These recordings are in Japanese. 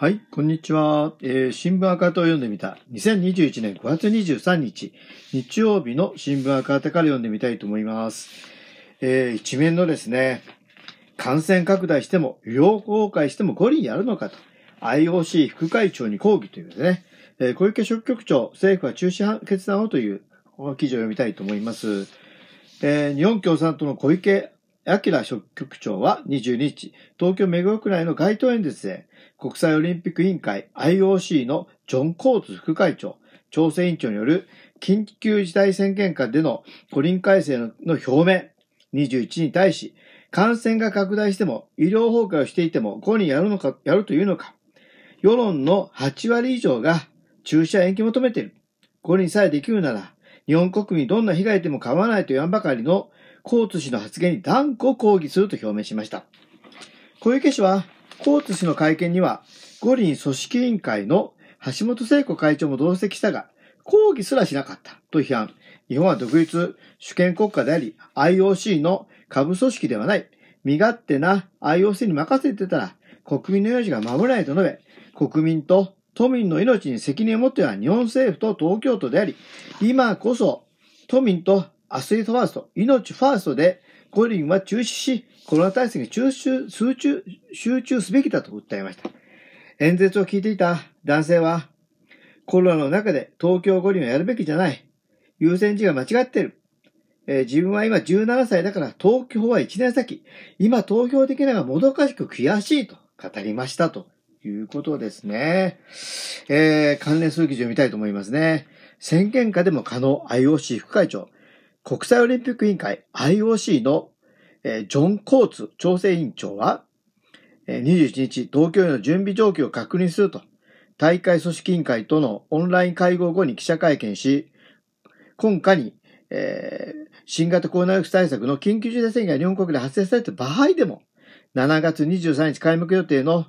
はい、こんにちは。新聞赤旗を読んでみた。2021年5月23日、日曜日の新聞赤旗から読んでみたいと思います。一面のですね、感染拡大しても医療崩壊しても五輪やるのかと、IOC 副会長に抗議というですね、小池書記局長、政府は中止決断をという記事を読みたいと思います。日本共産党の小池晃書記局長は22日、東京目黒区内の街頭演説で、国際オリンピック委員会 IOC のジョン・コーツ副会長、調整委員長による緊急事態宣言下での五輪改正の表明21に対し、感染が拡大しても医療崩壊をしていても五輪やるというのか、世論の8割以上が中止や延期を求めている。五輪さえできるなら、日本国民どんな被害でも構わないと言わんばかりのコーツ氏の発言に断固抗議すると表明しました。小池氏は、コーツ氏の会見には、五輪組織委員会の橋本聖子会長も同席したが、抗議すらしなかったと批判。日本は独立、主権国家であり、IOC の下部組織ではない。身勝手な IOC に任せてたら、国民の命が守れないと述べ、国民と都民の命に責任を持っては日本政府と東京都であり、今こそ都民とアスリートファースト、命ファーストで五輪は中止し、コロナ対策に集中すべきだと訴えました。演説を聞いていた男性は、コロナの中で東京五輪はやるべきじゃない。優先順位が間違っている。自分は今17歳だから東京は1年先。今投票できないがもどかしく悔しいと語りましたということですね。関連する記事を見たいと思いますね。宣言下でも可能 IOC 副会長。国際オリンピック委員会 IOC のジョン・コーツ調整委員長は21日、東京への準備状況を確認すると大会組織委員会とのオンライン会合後に記者会見し、今夏に、新型コロナウイルス対策の緊急事態宣言が日本国で発生された場合でも7月23日開幕予定の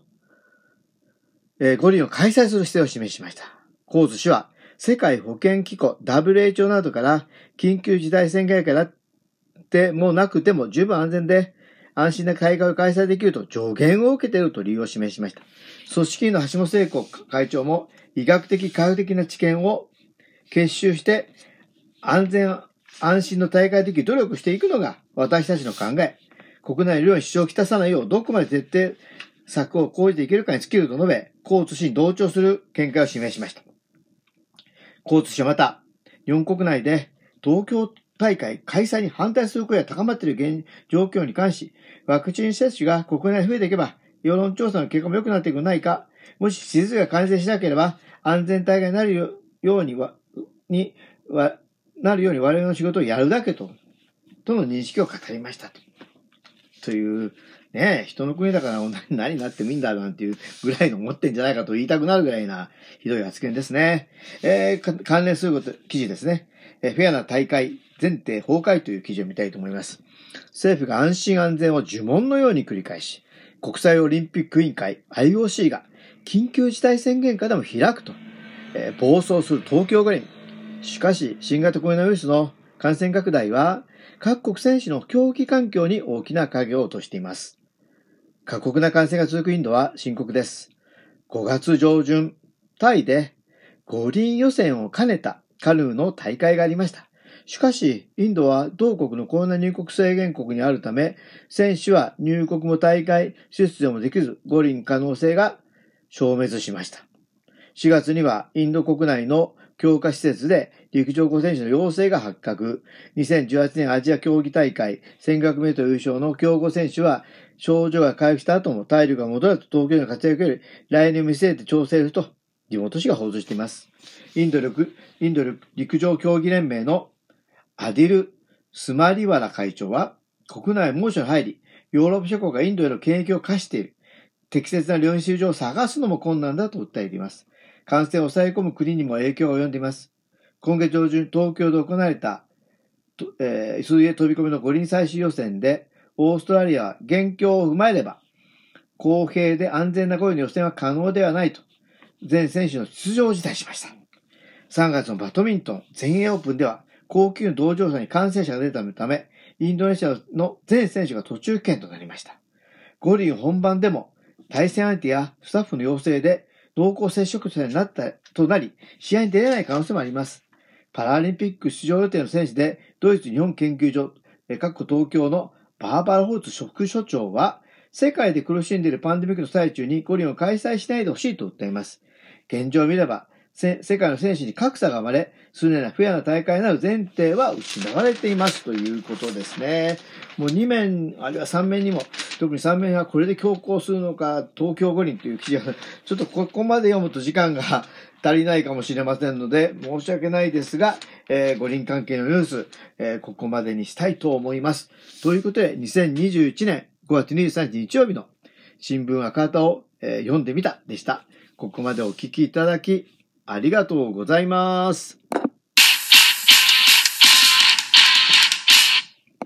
五輪を開催する姿勢を示しました。コーツ氏は世界保健機構 WHO などから緊急事態宣言下でもなくても十分安全で安心な大会を開催できると助言を受けていると理由を示しました。組織委の橋本聖子会長も医学的科学的な知見を結集して安全安心の大会的努力していくのが私たちの考え。国内両に支障をきたさないようどこまで徹底策を講じていけるかに尽きると述べ、コーツ氏に同調する見解を示しました。コーツ氏はまた、日本国内で東京大会開催に反対する声が高まっている状況に関し、ワクチン接種が国内増えていけば、世論調査の結果も良くなっていくのではないか、もし施設が完成しなければ、安全大会になるように我々の仕事をやるだけとの認識を語りましたという、ねえ、人の国だから何になってもいいんだなんていうぐらいの思ってんじゃないかと言いたくなるぐらいなひどい発言ですね。関連する記事ですね。フェアな大会、前提崩壊という記事を見たいと思います。政府が安心安全を呪文のように繰り返し、国際オリンピック委員会 IOC が緊急事態宣言下でも開くと、暴走する東京五輪。しかし、新型コロナウイルスの感染拡大は、各国選手の競技環境に大きな影を落としています。過酷な感染が続くインドは深刻です。5月上旬、タイで五輪予選を兼ねたカヌーの大会がありました。しかし、インドは同国のコロナ入国制限国にあるため、選手は入国も大会出場もできず、五輪可能性が消滅しました。4月にはインド国内の強化施設で陸上5選手の陽性が発覚。2018年アジア競技大会 1500m 優勝の強豪選手は症状が回復した後も体力が戻らず東京での活躍より来年を見据えて調整すると地元紙が報じています。インド陸上競技連盟のアディル・スマリワラ会長は国内猛暑に入りヨーロッパ諸国がインドへの権益を課している。適切な療養所を探すのも困難だと訴えています。感染を抑え込む国にも影響が及んでいます。今月上旬、東京で行われた、水泳飛び込みの五輪最終予選で、オーストラリアは現況を踏まえれば、公平で安全な五輪の予選は可能ではないと、全選手の出場を辞退しました。3月のバドミントン全英オープンでは、高級同乗者に感染者が出たため、インドネシアの全選手が途中棄権となりました。五輪本番でも、対戦相手やスタッフの要請で濃厚接触者になったとなり、試合に出れない可能性もあります。パラリンピック出場予定の選手で、ドイツ日本研究所、東京のバーバラホルツ副所長は、世界で苦しんでいるパンデミックの最中に五輪を開催しないでほしいと訴えます。現状を見れば、世界の選手に格差が生まれ、数年のフェアな大会になる前提は失われていますということですね。もう2面、あるいは3面にも、特に3面はこれで強行するのか、東京五輪という記事が、ちょっとここまで読むと時間が足りないかもしれませんので、申し訳ないですが、五輪関係のニュース、ここまでにしたいと思います。ということで、2021年5月23日日曜日の新聞赤旗を、読んでみたでした。ここまでお聞きいただき、ありがとうございます。